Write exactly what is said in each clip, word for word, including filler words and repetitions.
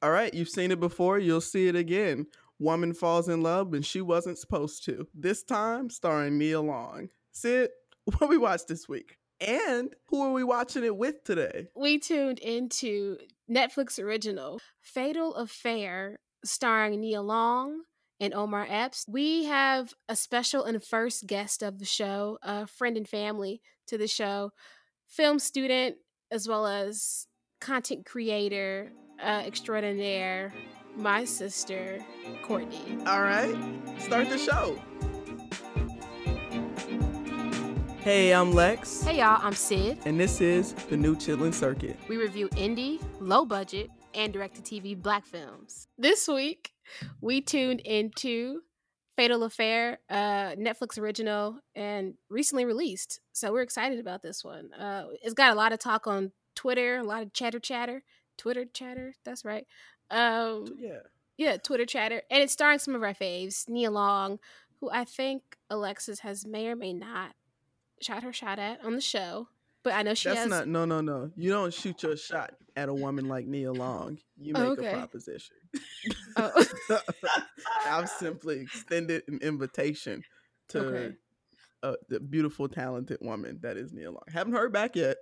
All right, you've seen it before, you'll see it again. Woman falls in love when she wasn't supposed to. This time, starring Nia Long. Sid, what we watched this week? And who are we watching it with today? We tuned into Netflix original Fatal Affair, starring Nia Long and Omar Epps. We have a special and first guest of the show, a friend and family to the show, film student, as well as content creator, uh, extraordinaire, my sister, Courtney. All right, start the show. Hey, I'm Lex. Hey, y'all, I'm Sid. And this is The New Chitlin' Circuit. We review indie, low-budget, and direct-to-T V black films. This week, we tuned into Fatal Affair, uh, Netflix original, and recently released. So we're excited about this one. Uh, it's got a lot of talk on Twitter, a lot of chatter chatter. Twitter chatter, that's right. Um, yeah. Yeah, Twitter chatter. And it's starring some of our faves, Nia Long, who I think Alexis has may or may not shot her shot at on the show, but I know she that's has... not no no no you don't shoot your shot at a woman like Nia Long. You make oh, okay. a proposition. Oh. I've simply extended an invitation to okay. uh, the beautiful, talented woman that is Nia Long. Haven't heard back yet.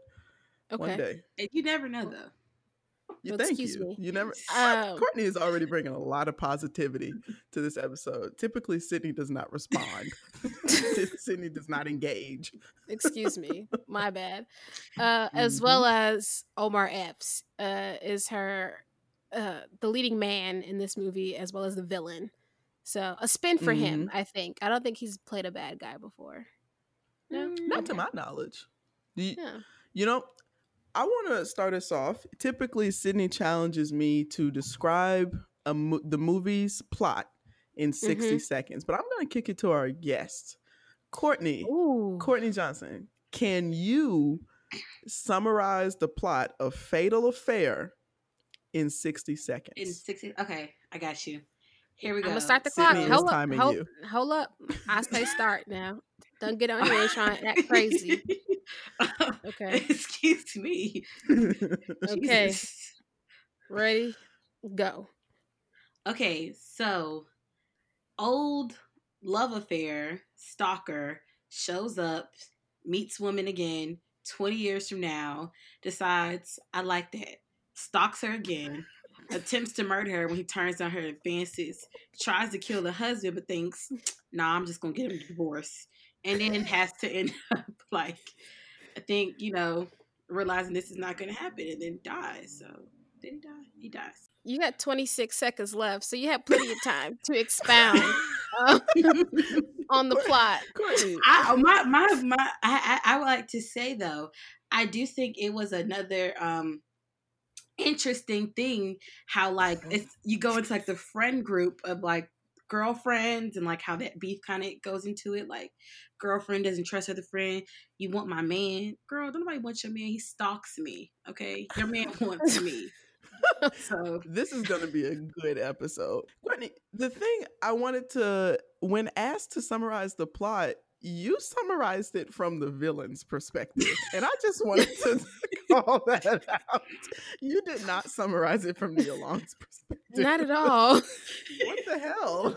Okay. One day, you never know though. You, well, excuse you. me. You never. Um, Courtney is already bringing a lot of positivity to this episode. Typically, Sydney does not respond. Sydney does not engage. Excuse me, my bad. Uh, mm-hmm. As well as Omar Epps uh, is her uh, the leading man in this movie, as well as the villain. So a spin for mm-hmm. him, I think. I don't think he's played a bad guy before. No, mm, not okay. to my knowledge. You, yeah. you know. I want to start us off. Typically, Sydney challenges me to describe a mo- the movie's plot in sixty mm-hmm. seconds, but I'm going to kick it to our guest, Courtney. Ooh. Courtney Johnson, can you summarize the plot of Fatal Affair in sixty seconds? In sixty, okay, I got you. Here we go. I'm going to start the clock. Hold up, hold, hold up. I say start now. Don't get on here and try and act crazy. Okay. Excuse me. Okay. Jesus. Ready? Go. Okay, so old love affair stalker shows up, meets woman again twenty years from now, decides I like that, stalks her again, attempts to murder her when he turns on her advances, tries to kill the husband but thinks, nah, I'm just gonna get him a divorce. And then has to end up, like, I think, you know, realizing this is not going to happen, and then dies. So, did he die? He dies. You got twenty-six seconds left, so you have plenty of time to expound um, on the plot. I, my, my, my, I, I would like to say, though, I do think it was another um, interesting thing how, like, it's, you go into, like, the friend group of, like, girlfriends, and like how that beef kind of goes into it. Like, girlfriend doesn't trust other friend. You want my man, girl? Don't nobody want your man. He stalks me. Okay, your man wants me. So this is gonna be a good episode. Courtney, the thing I wanted to, when asked to summarize the plot, you summarized it from the villain's perspective, and I just wanted to call that out. You did not summarize it from Nia Long's perspective. Not at all. What the hell?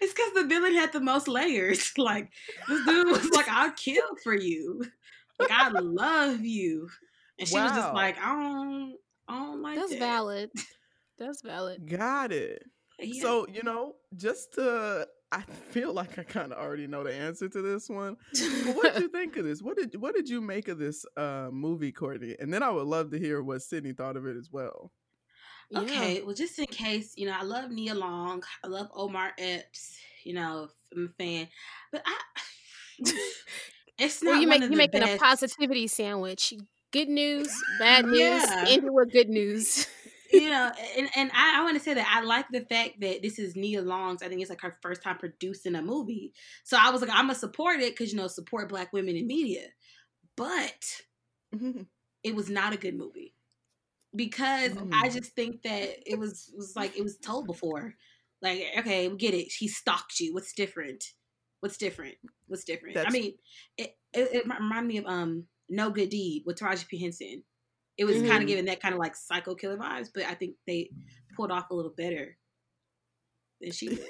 It's because the villain had the most layers. Like, this dude was like, I'll kill for you. Like, I love you. And she wow. was just like, I don't, I don't like That's that. That's valid. That's valid. Got it. Yeah. So, you know, just to... I feel like I kind of already know the answer to this one. But what did you think of this? What did what did you make of this uh, movie, Courtney? And then I would love to hear what Sydney thought of it as well. Okay, yeah. Well, just in case, you know, I love Nia Long. I love Omar Epps. You know, I'm a fan. But I, it's not well, you one make, of you're the making best. A positivity sandwich. Good news, bad news, yeah. ending with good news. You know, and, and I, I want to say that I like the fact that this is Nia Long's, I think it's like her first time producing a movie. So I was like, I'm going to support it because, you know, support black women in media. But mm-hmm. it was not a good movie because mm-hmm. I just think that it was, was like, it was told before. Like, okay, we get it. He stalked you. What's different? What's different? What's different? That's- I mean, it, it, it reminded me of um, No Good Deed with Taraji P. Henson. It was mm-hmm. kind of giving that kind of like psycho killer vibes, but I think they pulled off a little better than she did.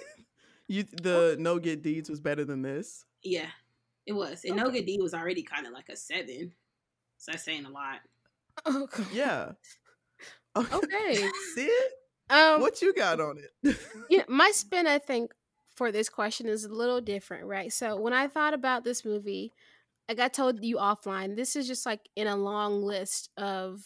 you the okay. No Good Deeds was better than this? Yeah, it was. And okay. No Good Deed was already kind of like a seven. So that's saying a lot. Oh, God. Yeah. Okay. Sid, um, what you got on it? Yeah, my spin, I think, for this question is a little different, right? So when I thought about this movie, like I told you offline, this is just like in a long list of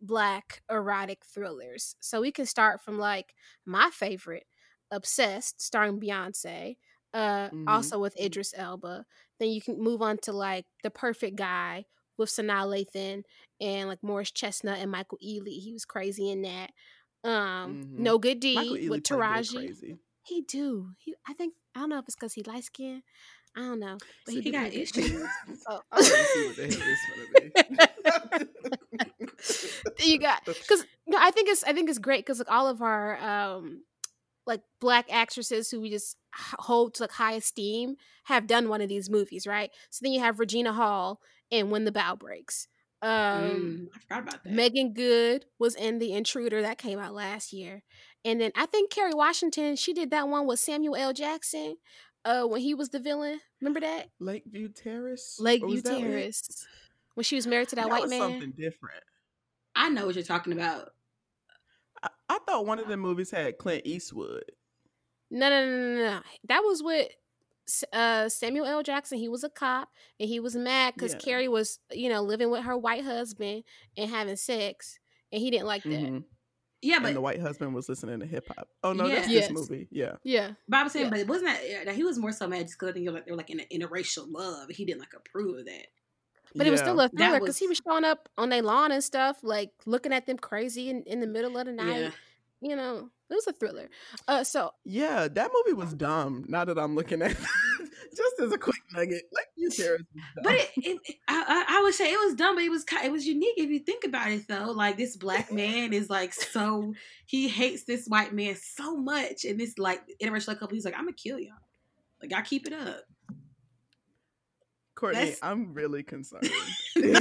Black erotic thrillers. So we can start from like my favorite, Obsessed, starring Beyonce, uh, mm-hmm. also with Idris Elba. Then you can move on to like The Perfect Guy with Sanaa Lathan and like Morris Chestnut and Michael Ealy. He was crazy in that. Um, mm-hmm. No Good Deed with Taraji. He do. He, I think, I don't know if it's because he light skinned. I don't know. But so he, he got issues. Oh. You got, because no, I think it's I think it's great because like all of our um, like Black actresses who we just hold to like high esteem have done one of these movies, right? So then you have Regina Hall in When the Battle Breaks. Um, mm, I forgot about that. Megan Good was in The Intruder that came out last year, and then I think Kerry Washington, she did that one with Samuel L. Jackson uh, when he was the villain. Remember that? Lakeview Terrace. Lakeview Terrace. When she was married to that, that white was man. Something different. I know what you're talking about. I, I thought one of the movies had Clint Eastwood. No, no, no, no, no. That was with Uh, Samuel L. Jackson. He was a cop and he was mad because yeah. Carrie was, you know, living with her white husband and having sex, and he didn't like that. Mm-hmm. Yeah, but and the white husband was listening to hip hop. Oh no, yeah. that's yes. this movie. Yeah, yeah. But I was saying, yeah. but it wasn't that, that he was more so mad just because they were like, they were like in an interracial love. He didn't like approve of that. But yeah. it was still a thriller because was... he was showing up on their lawn and stuff, like looking at them crazy in, in the middle of the night. Yeah. You know, it was a thriller. Uh, so yeah, that movie was dumb. Now that I'm looking at it, just as a quick nugget, like you said, but it, it, I, I would say it was dumb, but it was it was unique if you think about it. Though, like this Black man is like so he hates this white man so much, and this like interracial couple, he's like, I'm gonna kill y'all. Like I keep it up. Courtney, that's... I'm really concerned. Yeah,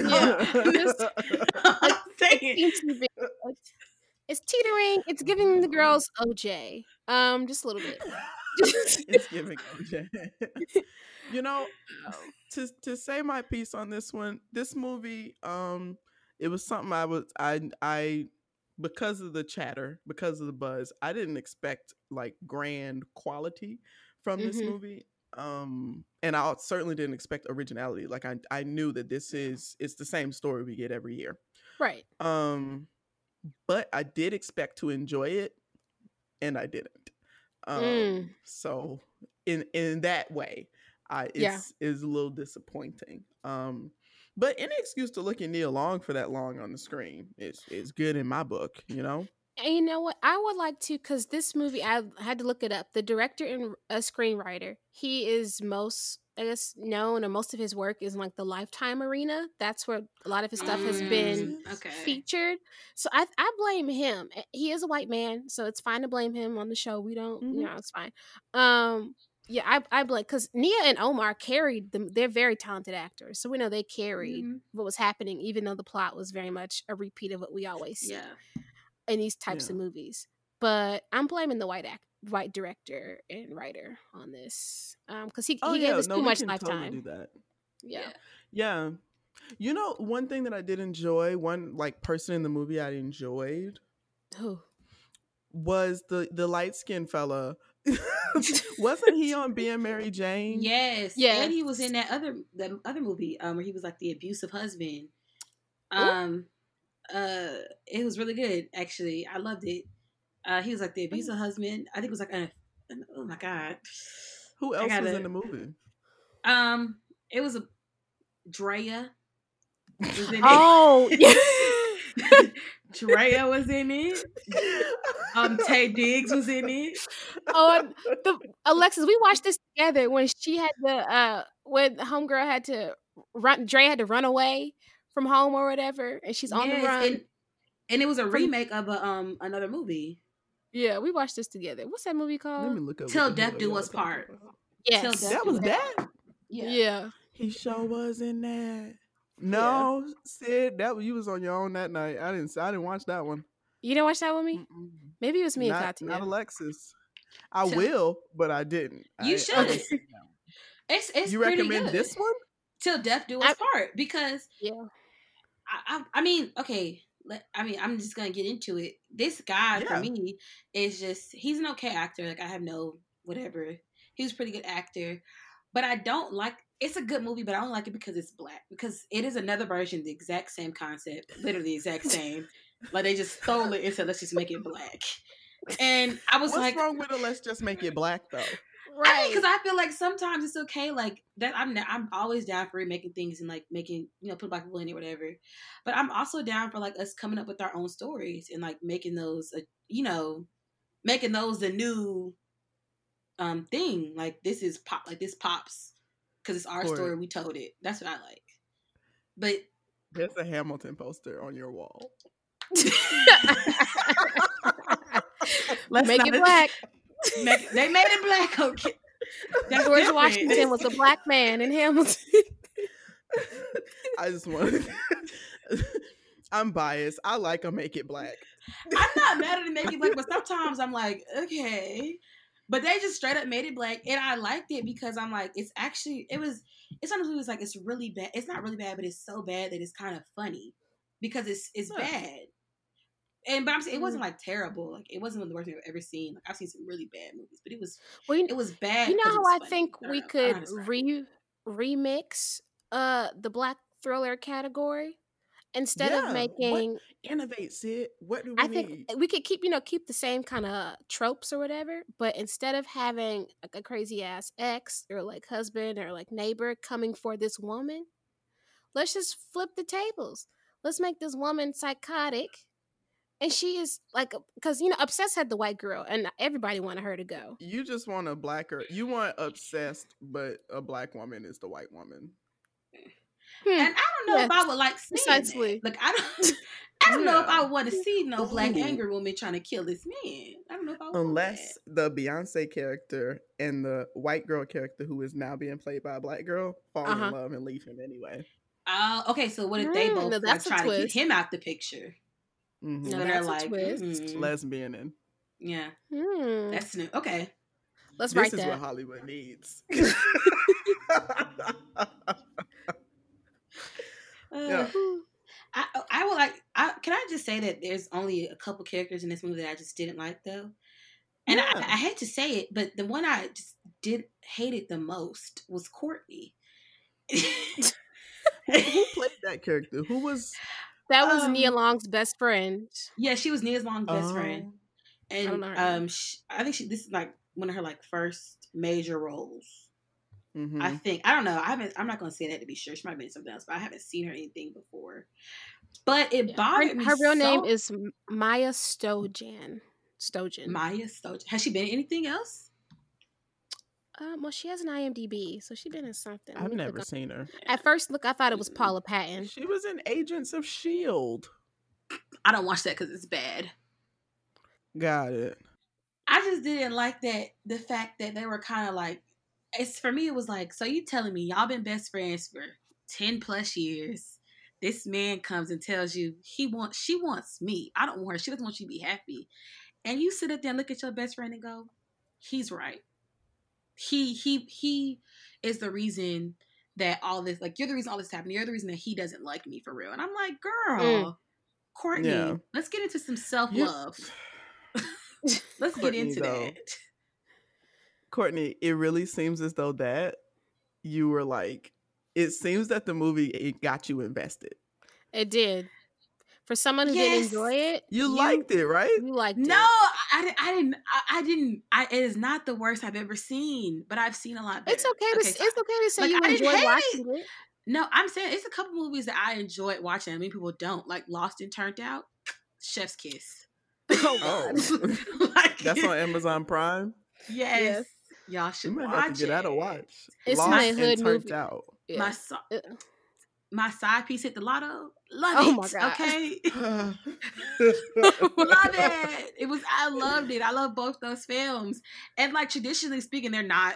just, I'm saying. It's teetering. It's giving the girls O J. Um, just a little bit. It's giving O J. You know, to to say my piece on this one, this movie, um, it was something I was I I because of the chatter, because of the buzz, I didn't expect like grand quality from this mm-hmm. movie. Um, and I certainly didn't expect originality. Like I I knew that this is it's the same story we get every year. Right. Um But I did expect to enjoy it, and I didn't. Um, mm. So, in in that way, I it's yeah. is a little disappointing. Um, but any excuse to look at Nia Long for that long on the screen is is good in my book, you know. And you know what? I would like to, because this movie, I had to look it up. The director and a screenwriter, he is most, I guess, known, or most of his work is in like the Lifetime arena. That's where a lot of his stuff mm, has been okay. featured. So I I blame him. He is a white man, so it's fine to blame him on the show. We don't, mm-hmm. you know, it's fine. Um, yeah, I I blame, because Nia and Omar carried them. They're very talented actors, so we know they carried mm-hmm. what was happening, even though the plot was very much a repeat of what we always see. Yeah. in these types yeah. of movies. But I'm blaming the white act, white director and writer on this. Um, because he, oh, he yeah. gave us no, too much Lifetime. Totally do that. Yeah. Yeah. You know, one thing that I did enjoy, one like person in the movie I enjoyed Who? was the, the light-skinned fella. Wasn't he on Being Mary Jane? Yes. yes. And he was in that other the other movie um, where he was like the abusive husband. Um. Ooh. Uh, it was really good, actually. I loved it. Uh, he was like the abusive husband. I think it was like, uh, oh my god, who else gotta, was in the movie? Um, it was a Drea. Was in oh, it. Drea was in it. Um, Tay Diggs was in it. Oh, the Alexis, we watched this together when she had the uh, when homegirl had to run, Drea had to run away from home or whatever, and she's on yes, the run. And, and it was a remake of a, um another movie. Yeah, we watched this together. What's that movie called? Let me look up. Till Death Do Us Part. Yes. That was that? Yeah. yeah. He sure was in that. No, yeah. Sid, that you was on your own that night. I didn't. I didn't watch that one. You didn't watch that with me? Mm-mm. Maybe it was me. Not, not Alexis. I so, will, but I didn't. You I, should. I didn't. It's it's. You pretty recommend good. This one? Till Death Do Us Part, because yeah. I, I I mean okay. I mean, I'm just gonna get into it. This guy yeah. for me is just—he's an okay actor. Like I have no whatever. He was a pretty good actor, but I don't like. It's a good movie, but I don't like it because it's black. Because it is another version, the exact same concept, literally the exact same. Like they just stole it and said, "Let's just make it black." And I was What's like, "What's wrong with it? Let's just make it black, though." Right? Because I, mean, I feel like sometimes it's okay. Like that, I'm I'm always down for remaking things and like making you know put black people in it, whatever. But I'm also down for like us coming up with our own stories and like making those, uh, you know, making those the new um thing. Like this is pop, like this pops because it's our story. We told it. That's what I like. But there's a Hamilton poster on your wall. Let's make it black. Make, they made it black. Okay, that's George different. Washington was a black man in Hamilton. I just want. I'm biased. I like a make it black. I'm not mad at the make it black, but sometimes I'm like, okay. But they just straight up made it black, and I liked it because I'm like, it's actually it was. It's sometimes it was like it's really bad. It's not really bad, but it's so bad that it's kind of funny because it's it's huh. bad. And but I'm saying it wasn't like terrible. Like it wasn't one of the worst thing I've ever seen. Like I've seen some really bad movies, but it was well, you, it was bad. You know how I funny. think I we know. could re remix uh the black thriller category instead yeah. of making what? Innovate Sid. What do we I need? think we could keep you know keep the same kind of tropes or whatever, but instead of having like a crazy ass ex or like husband or like neighbor coming for this woman, let's just flip the tables. Let's make this woman psychotic. And she is like, because, you know, Obsessed had the white girl and everybody wanted her to go. You just want a blacker. You want Obsessed, but a black woman is the white woman. Hmm. And I don't know yeah. if I would like seeing Precisely. That. Like, I don't, I don't yeah. know if I want to see no black Ooh. Angry woman trying to kill this man. I don't know if I would Unless the Beyonce character and the white girl character who is now being played by a black girl fall uh-huh. in love and leave him anyway. Oh, uh, okay. So what if mm, they both no, like, try twist. to get him out the picture? Mm-hmm. No, they're like mm-hmm. lesbian and yeah, mm. that's new. Okay, let's this write that. This is what Hollywood needs. yeah. uh, I I will like. I, can I just say that there's only a couple characters in this movie that I just didn't like though, and yeah. I, I hate to say it, but the one I just did hated the most was Courtney. who, who played that character? Who was? That was um, Nia Long's best friend. Yeah, she was Nia Long's best um, friend, and I um, she, I think she this is like one of her like first major roles. Mm-hmm. I think I don't know. I haven't. I'm not going to say that to be sure. She might have been something else, but I haven't seen her anything before. But it yeah. bothered her, me. Her real so... name is Maya Stojan. Stojan. Maya Stojan. Has she been anything else? Um, well, she has an I M D B, so she's been in something. Let I've never seen her. At first look, I thought it was Paula Patton. She was in Agents of S H I E L D. I don't watch that because it's bad. Got it. I just didn't like that, the fact that they were kind of like, it's for me, it was like, so you telling me y'all been best friends for ten plus years. This man comes and tells you he wants, she wants me. I don't want her. She doesn't want you to be happy. And you sit up there and look at your best friend and go, he's right. He he he is the reason that all this like you're the reason all this happened. You're the reason that he doesn't like me for real. And I'm like, girl, mm. Courtney, yeah. let's get into some self love. Yeah. let's Courtney, get into though, that. Courtney, it really seems as though that you were like, it seems that the movie it got you invested. It did. For someone who yes. didn't enjoy it, you, you liked it, right? You liked no, it. No, I, I didn't. I, I didn't. I, it is not the worst I've ever seen, but I've seen a lot better. It's okay. okay to, so, it's okay to say like, you I enjoyed watching it. it. No, I'm saying it's a couple movies that I enjoyed watching. I mean, people don't like Lost and Turned Out. Chef's kiss. Oh, oh. like, that's on Amazon Prime. Yes, yes. y'all should you might watch have to get it. Out of watch. It's Lost my hood and Turned movie. Out. Yeah. My song. Uh. My side piece hit the lotto. Love oh it. My God. Okay. love it. It was I loved it. I love both those films. And like traditionally speaking, they're not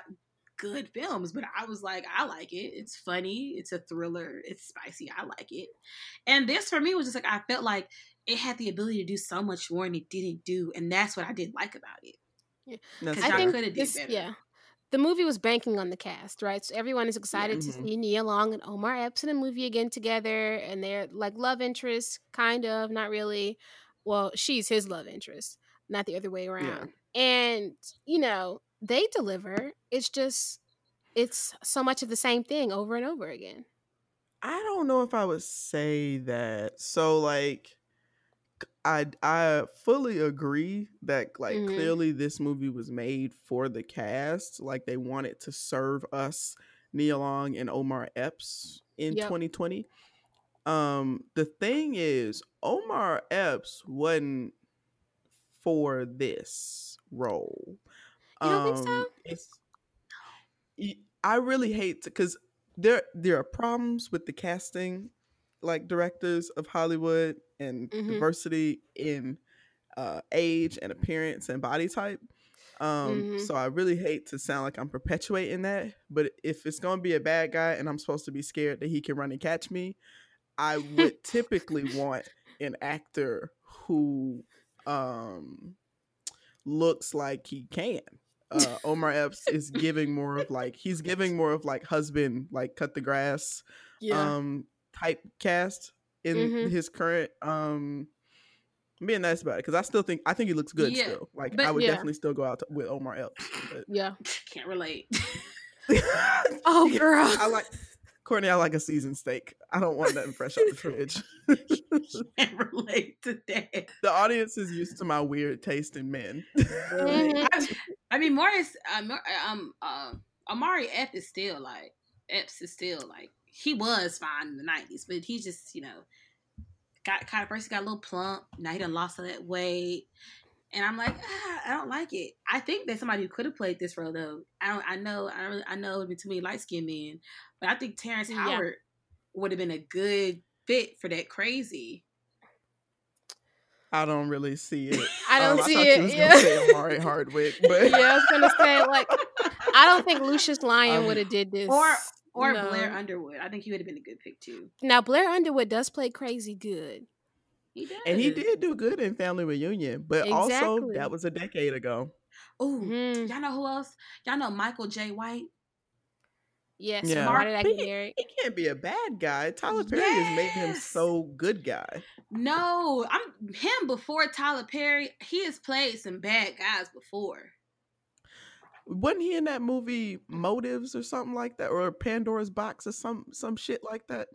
good films, but I was like, I like it. It's funny. It's a thriller. It's spicy. I like it. And this for me was just like, I felt like it had the ability to do so much more and it didn't do. And that's what I didn't like about it. Yeah. Because I could have did better. Yeah. The movie was banking on the cast, right? So everyone is excited mm-hmm. to see Nia Long and Omar Epps in a movie again together. And they're like love interests, kind of, not really. Well, she's his love interest, not the other way around. Yeah. And, you know, they deliver. It's just, it's so much of the same thing over and over again. I don't know if I would say that. So, like, I, I fully agree that, like, mm-hmm. clearly this movie was made for the cast. Like, they wanted to serve us, Nia Long and Omar Epps, in yep. twenty twenty. Um, the thing is, Omar Epps wasn't for this role. You don't um, think so? It's, I really hate to, because there there are problems with the casting, like directors of Hollywood, and mm-hmm. diversity in uh, age and appearance and body type. Um, mm-hmm. So I really hate to sound like I'm perpetuating that, but if it's going to be a bad guy and I'm supposed to be scared that he can run and catch me, I would typically want an actor who um, looks like he can. Uh, Omar Epps is giving more of like, he's giving more of like husband, like cut the grass yeah. um, type cast in mm-hmm. his current, um, I'm being nice about it because I still think, I think he looks good yeah. still. Like but I would yeah. definitely still go out to, with Omar Epps. But. Yeah. Can't relate. Oh, girl. I like, Courtney, I like a seasoned steak. I don't want nothing fresh out the fridge. Can't relate to that. The audience is used to my weird taste in men. Mm-hmm. I, I mean, Morris, um, um, uh, Omari Epps is still like Epps is still like he was fine in the nineties, but he just you know got kind of first got a little plump. Now he done lost all that weight, and I'm like, ah, I don't like it. I think that somebody who could have played this role though. I don't. I know. I don't really, I know it would be too many light skinned men. But I think Terrence Howard yeah. would have been a good fit for that crazy. I don't really see it. I don't um, see I it. I was yeah. going to say Omari Hardwick. But. Yeah, I was going to say, like, I don't think Lucius Lyon um, would have did this. Or or no. Blair Underwood. I think he would have been a good pick, too. Now, Blair Underwood does play crazy good. He does. And he did do good in Family Reunion. But exactly. also, that was a decade ago. Ooh, mm. y'all know who else? Y'all know Michael J. White? Yes, yeah. Smart. I can hear it. He can't be a bad guy. Tyler Perry yes. has made him so good guy. No, I'm him before Tyler Perry. He has played some bad guys before. Wasn't he in that movie Motives or something like that, or Pandora's Box or some some shit like that?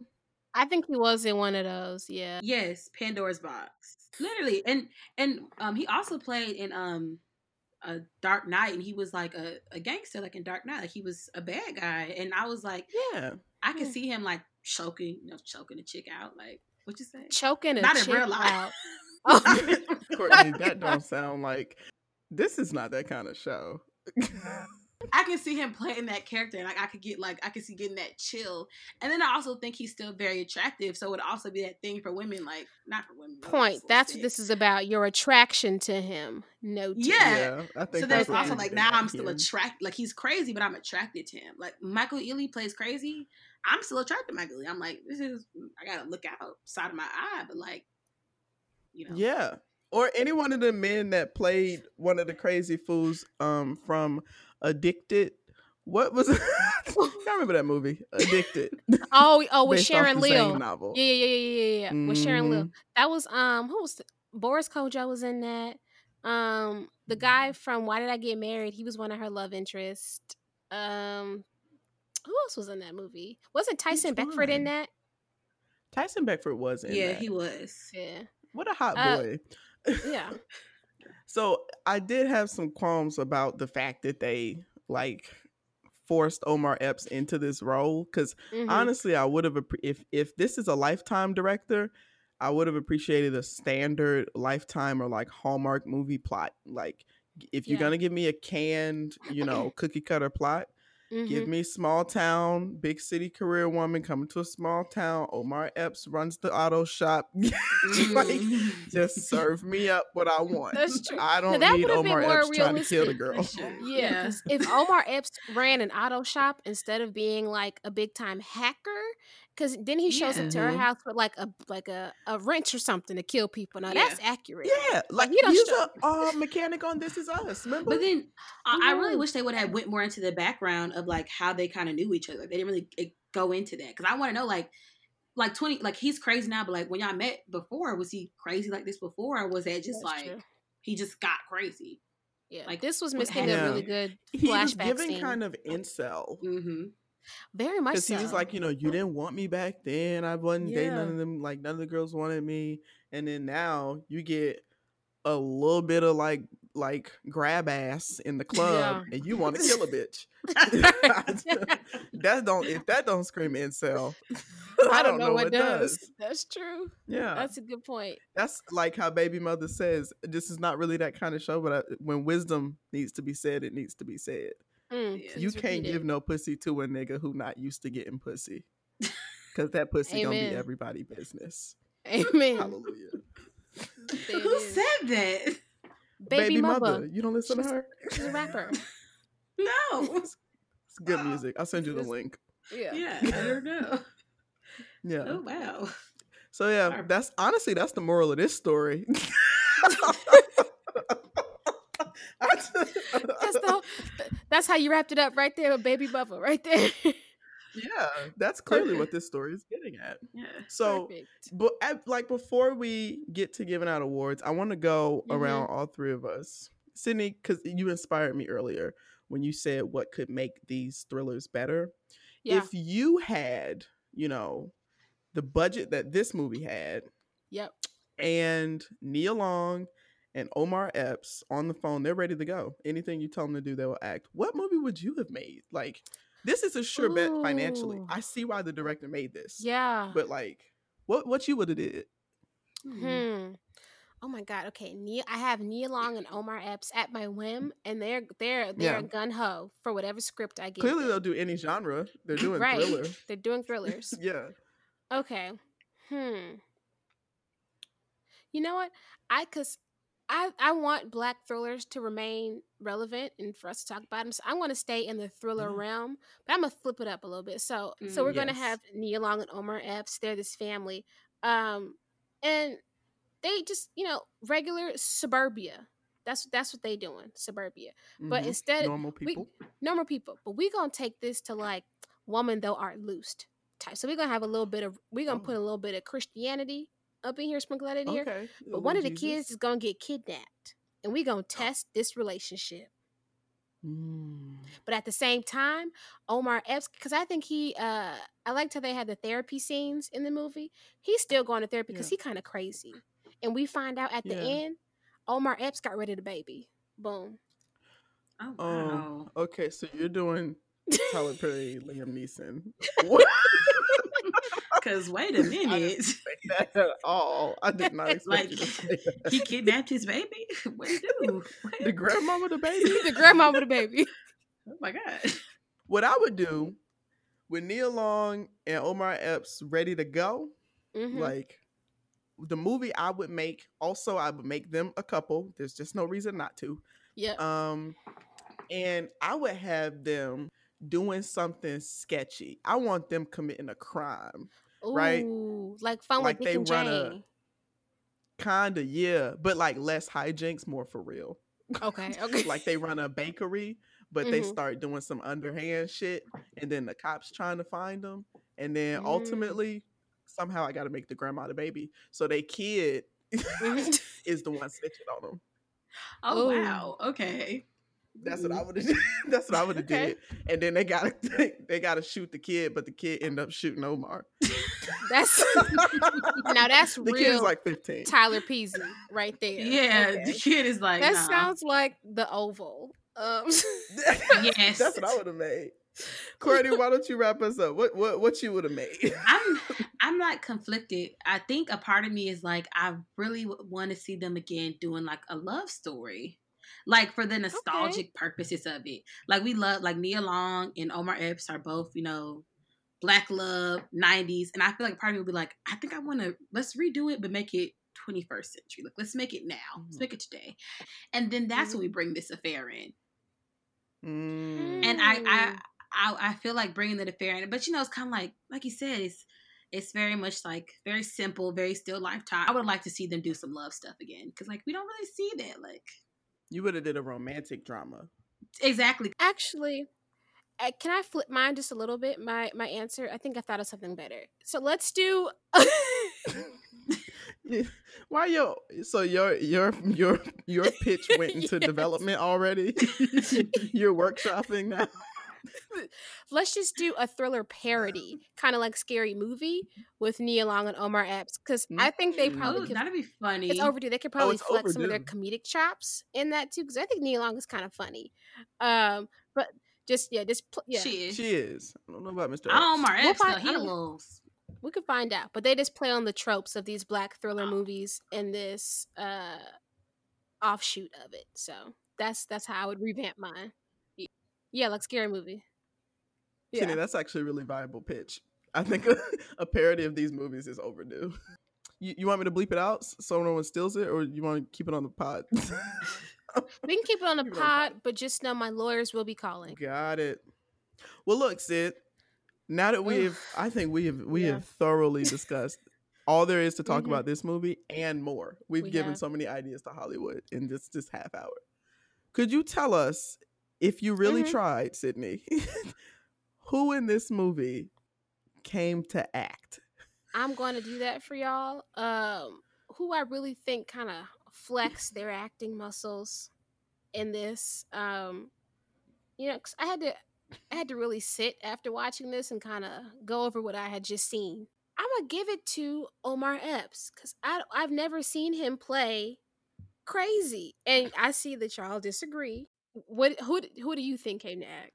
I think he was in one of those. Yeah. Yes, Pandora's Box. Literally, and and um, he also played in um. a Dark Knight, and he was like a, a gangster, like in Dark Knight, like he was a bad guy, and I was like, yeah, I could yeah. see him like choking, you know, choking a chick out, like what you say, choking a not chick in real life. Out. Oh. Courtney, that don't sound like this is not that kind of show. I can see him playing that character, and like I could get like I could see getting that chill, and then I also think he's still very attractive, so it would also be that thing for women, like not for women. Point. That's what this is about. Your attraction to him. No. Yeah. yeah I think so. There's also like now I'm still attracted. Like he's crazy, but I'm attracted to him. Like Michael Ealy plays crazy. I'm still attracted to Michael Ealy. I'm like, this is I gotta look outside of my eye, but like, you know. Yeah. Or any one of the men that played one of the crazy fools um, from Addicted. What was it? I remember that movie, Addicted. Oh, oh, with Sharon Leal. Novel. Yeah, yeah, yeah, yeah, yeah. Mm-hmm. With Sharon Leal. That was um, who was the, Boris Kodjoe was in that. Um, the guy from Why Did I Get Married? He was one of her love interests. Um, who else was in that movie? Wasn't Tyson Beckford in that? Tyson Beckford was in. Yeah, that. he was. Yeah. What a hot uh, boy. Yeah. So I did have some qualms about the fact that they like forced Omar Epps into this role because mm-hmm. honestly, I would have if if this is a Lifetime director, I would have appreciated a standard Lifetime or like Hallmark movie plot. Like if you're yeah. gonna give me a canned, you know, cookie cutter plot, Mm-hmm. Give me small town, big city career woman coming to a small town. Omar Epps runs the auto shop. Mm-hmm. Like, just serve me up what I want. That's true. I don't need Omar Epps realistic. trying to kill the girl. Yeah. If Omar Epps ran an auto shop instead of being like a big time hacker, because then he shows yeah. up to her house with like a like a, a wrench or something to kill people. Now yeah. that's accurate. Yeah, like you don't use an uh, mechanic on This Is Us. Remember? But then uh, I really wish they would have went more into the background of like how they kind of knew each other. They didn't really it, go into that because I want to know like like twenty like he's crazy now, but like when y'all met before, was he crazy like this before, or was that just that's like true. He just got crazy? Yeah, like this was missing a really good he flashback. He was giving kind of incel. Mm-hmm. Very much so. Because he was like, you know, you didn't want me back then. I wasn't yeah. dating none of them. Like, none of the girls wanted me. And then now you get a little bit of like, like grab ass in the club, yeah. and you want to kill a bitch. that don't if that don't scream incel. I don't, I don't know, know what, what does. does. That's true. Yeah, that's a good point. That's like how Baby Mother says, "This is not really that kind of show." But I, when wisdom needs to be said, it needs to be said. Mm, you can't give no pussy to a nigga who not used to getting pussy, because that pussy Amen. Don't be everybody business. Amen. Hallelujah. Who said that? Baby, Baby mother. mother. You don't listen she's, to her? She's a rapper. No. It's good oh. music. I'll send you the link. Yeah. Yeah. I don't know. Yeah. Oh wow. So yeah, that's honestly that's the moral of this story. That's, the, that's how you wrapped it up right there with Baby Bubba right there. Yeah, that's clearly what this story is getting at. Yeah, so but at, like before we get to giving out awards, I want to go mm-hmm. around all three of us. Sydney, because you inspired me earlier when you said what could make these thrillers better. Yeah. If you had, you know, the budget that this movie had, yep, and Nia Long and Omar Epps on the phone, they're ready to go. Anything you tell them to do, they will act. What movie would you have made? Like, this is a sure Ooh. Bet financially. I see why the director made this. Yeah. But like, what what you would have did? Hmm. Oh my God. Okay. Nia, I have Nia Long and Omar Epps at my whim, and they're they're they're yeah. gun ho for whatever script I get. Clearly, they'll do any genre. They're doing right. thriller. They're doing thrillers. Yeah. Okay. Hmm. You know what? I cause. I, I want Black thrillers to remain relevant and for us to talk about them. So I want to stay in the thriller mm. realm, but I'm going to flip it up a little bit. So mm, so we're yes. going to have Nia Long and Omar Epps. They're this family. Um, and they just, you know, regular suburbia. That's that's what they doing, suburbia. Mm-hmm. But instead... Normal people. We, normal people. But we're going to take this to like woman though art loosed type. So we're going to have a little bit of... We're going to oh. put a little bit of Christianity up in here, sprinkle that in okay. here. But oh, one of the Jesus. kids is gonna get kidnapped, and we gonna test this relationship. Mm. But at the same time, Omar Epps, because I think he, uh, I liked how they had the therapy scenes in the movie. He's still going to therapy because yeah. he kind of crazy, and we find out at yeah. the end, Omar Epps got rid of the baby. Boom. Oh wow. Um, okay, so you're doing Tyler Perry, Liam Neeson. What? Because wait a minute. I didn't expect that at all. I did not expect like, you to say that. He kidnapped his baby? What do you do? What? The grandmama, the baby? The grandmama, the baby. Oh my God. What I would do with Nia Long and Omar Epps ready to go, mm-hmm. like the movie I would make, also I would make them a couple. There's just no reason not to. Yeah. Um, and I would have them doing something sketchy. I want them committing a crime. Ooh, right? Like Fun Like with they Nick and run Jay. A kinda, yeah. But like less hijinks, more for real. Okay. Okay. Like they run a bakery, but mm-hmm. they start doing some underhand shit, and then the cops trying to find them. And then mm-hmm. ultimately, somehow I gotta make the grandma the baby. So they kid is the one snitching on them. Oh Ooh. Wow. Okay. That's what I would have. That's what I would have okay. did. And then they gotta they, they gotta shoot the kid, but the kid ended up shooting Omar. That's now that's the real. The kid is like fifteen. Tyler Peasy, right there. Yeah, okay. The kid is like that. Nah. Sounds like The Oval. Um, yes, that's what I would have made. Courtney, why don't you wrap us up? What what what you would have made? I'm I'm like conflicted. I think a part of me is like I really want to see them again doing like a love story. like for the nostalgic okay. purposes of it. Like we love, like Nia Long and Omar Epps are both, you know, Black love, nineties. And I feel like part of me would be like, I think I want to, let's redo it, but make it twenty-first century. Like, let's make it now. Mm. Let's make it today. And then that's mm. when we bring this affair in. Mm. And I, I, I, I feel like bringing that affair in. But, you know, it's kind of like, like you said, it's, it's very much like very simple, very still lifetime. I would like to see them do some love stuff again because like we don't really see that. Like you would have did a romantic drama. Exactly. Actually, can I flip mine just a little bit? My my answer. I think I thought of something better. So let's do. Why yo? So your your your your pitch went into yes. development already. You're workshopping now. Let's just do a thriller parody, kind of like Scary Movie with Nia Long and Omar Epps, because I think they probably oh, could, that'd be funny. It's overdue. They could probably oh, flex overdue. some of their comedic chops in that too, because I think Nia Long is kind of funny. Um, but just yeah, just pl- yeah, she is. She is. I don't know about Mister Omar Epps. We'll find, though, he loves. We could find out, but they just play on the tropes of these Black thriller oh. movies in this uh, offshoot of it. So that's that's how I would revamp mine. Yeah, like Scary Movie. Yeah, Jenny, that's actually a really viable pitch. I think a, a parody of these movies is overdue. You, you want me to bleep it out so no one steals it, or you want to keep it on the pod? We can keep it on the, pod, on the pod, but just know my lawyers will be calling. Got it. Well, look, Sid. Now that we have, I think we have we yeah. have thoroughly discussed all there is to talk mm-hmm. about this movie and more. We've we given have. so many ideas to Hollywood in this this half hour. Could you tell us? If you really mm-hmm. tried, Sydney, who in this movie came to act? I'm going to do that for y'all. Um, who I really think kind of flexed their acting muscles in this. Um, you know, 'cause I had to, I had to really sit after watching this and kind of go over what I had just seen. I'm gonna give it to Omar Epps because I I've never seen him play crazy, and I see that y'all disagree. What who who do you think came to act?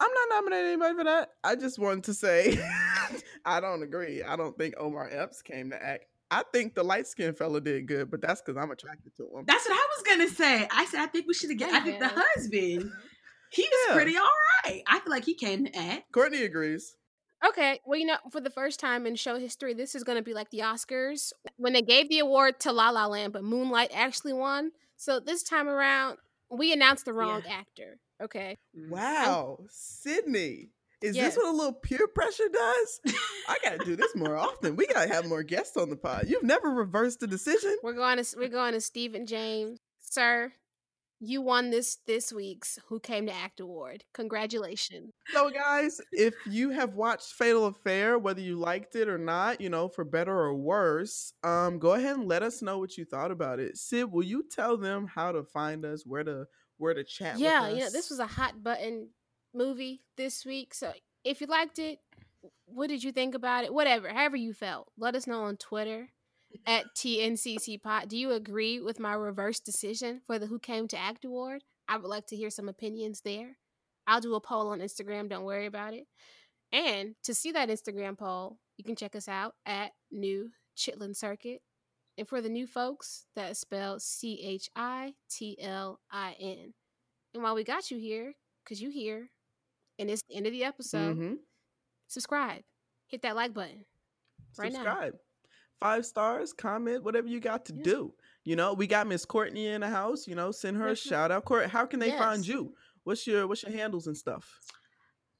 I'm not nominating anybody for that. I just wanted to say I don't agree. I don't think Omar Epps came to act. I think the light skinned fella did good, but that's because I'm attracted to him. That's what I was gonna say. I said I think we should have get. I think the husband. He was yeah. pretty all right. I feel like he came to act. Courtney agrees. Okay, well, you know, for the first time in show history, this is gonna be like the Oscars when they gave the award to La La Land, but Moonlight actually won. So this time around. We announced the wrong yeah. actor, okay? Wow, I'm, Sydney. Is yes. this what a little peer pressure does? I gotta do this more often. We gotta have more guests on the pod. You've never reversed the decision. We're going to we're going to Stephen James. Sir, you won this this week's Who Came to Act Award. Congratulations. So guys, if you have watched Fatal Affair, whether you liked it or not, you know, for better or worse, um, go ahead and let us know what you thought about it. Sid, will you tell them how to find us, where to where to chat yeah, with us? Yeah, yeah, this was a hot button movie this week. So if you liked it, what did you think about it? Whatever, however you felt. Let us know on Twitter. At T N C C Pod, do you agree with my reverse decision for the Who Came to Act Award? I would like to hear some opinions there. I'll do a poll on Instagram. Don't worry about it. And to see that Instagram poll, you can check us out at New Chitlin' Circuit. And for the new folks, that's spelled C H I T L I N. And while we got you here, because you here, and it's the end of the episode, mm-hmm. subscribe. Hit that like button right subscribe. now. Subscribe. Five stars, comment, whatever you got to yeah. do. You know, we got Miss Courtney in the house. You know, send her a shout out. Court, how can they yes. find you? What's your What's your handles and stuff?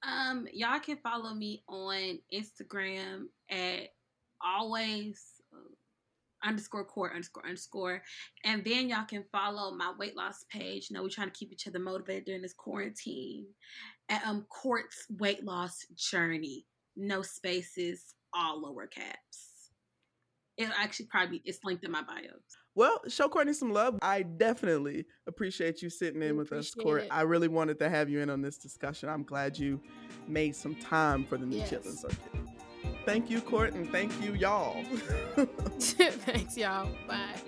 Um, y'all can follow me on Instagram at always underscore court underscore underscore, and then y'all can follow my weight loss page. You know, we're trying to keep each other motivated during this quarantine. At um, Court's weight loss journey, no spaces, all lower caps. It'll actually probably, it's linked in my bio. Well, show Courtney some love. I definitely appreciate you sitting in we with us, Court. It. I really wanted to have you in on this discussion. I'm glad you made some time for the New yes. Chitlin' Circuit. Thank you, Court, and thank you, y'all. Thanks, y'all. Bye.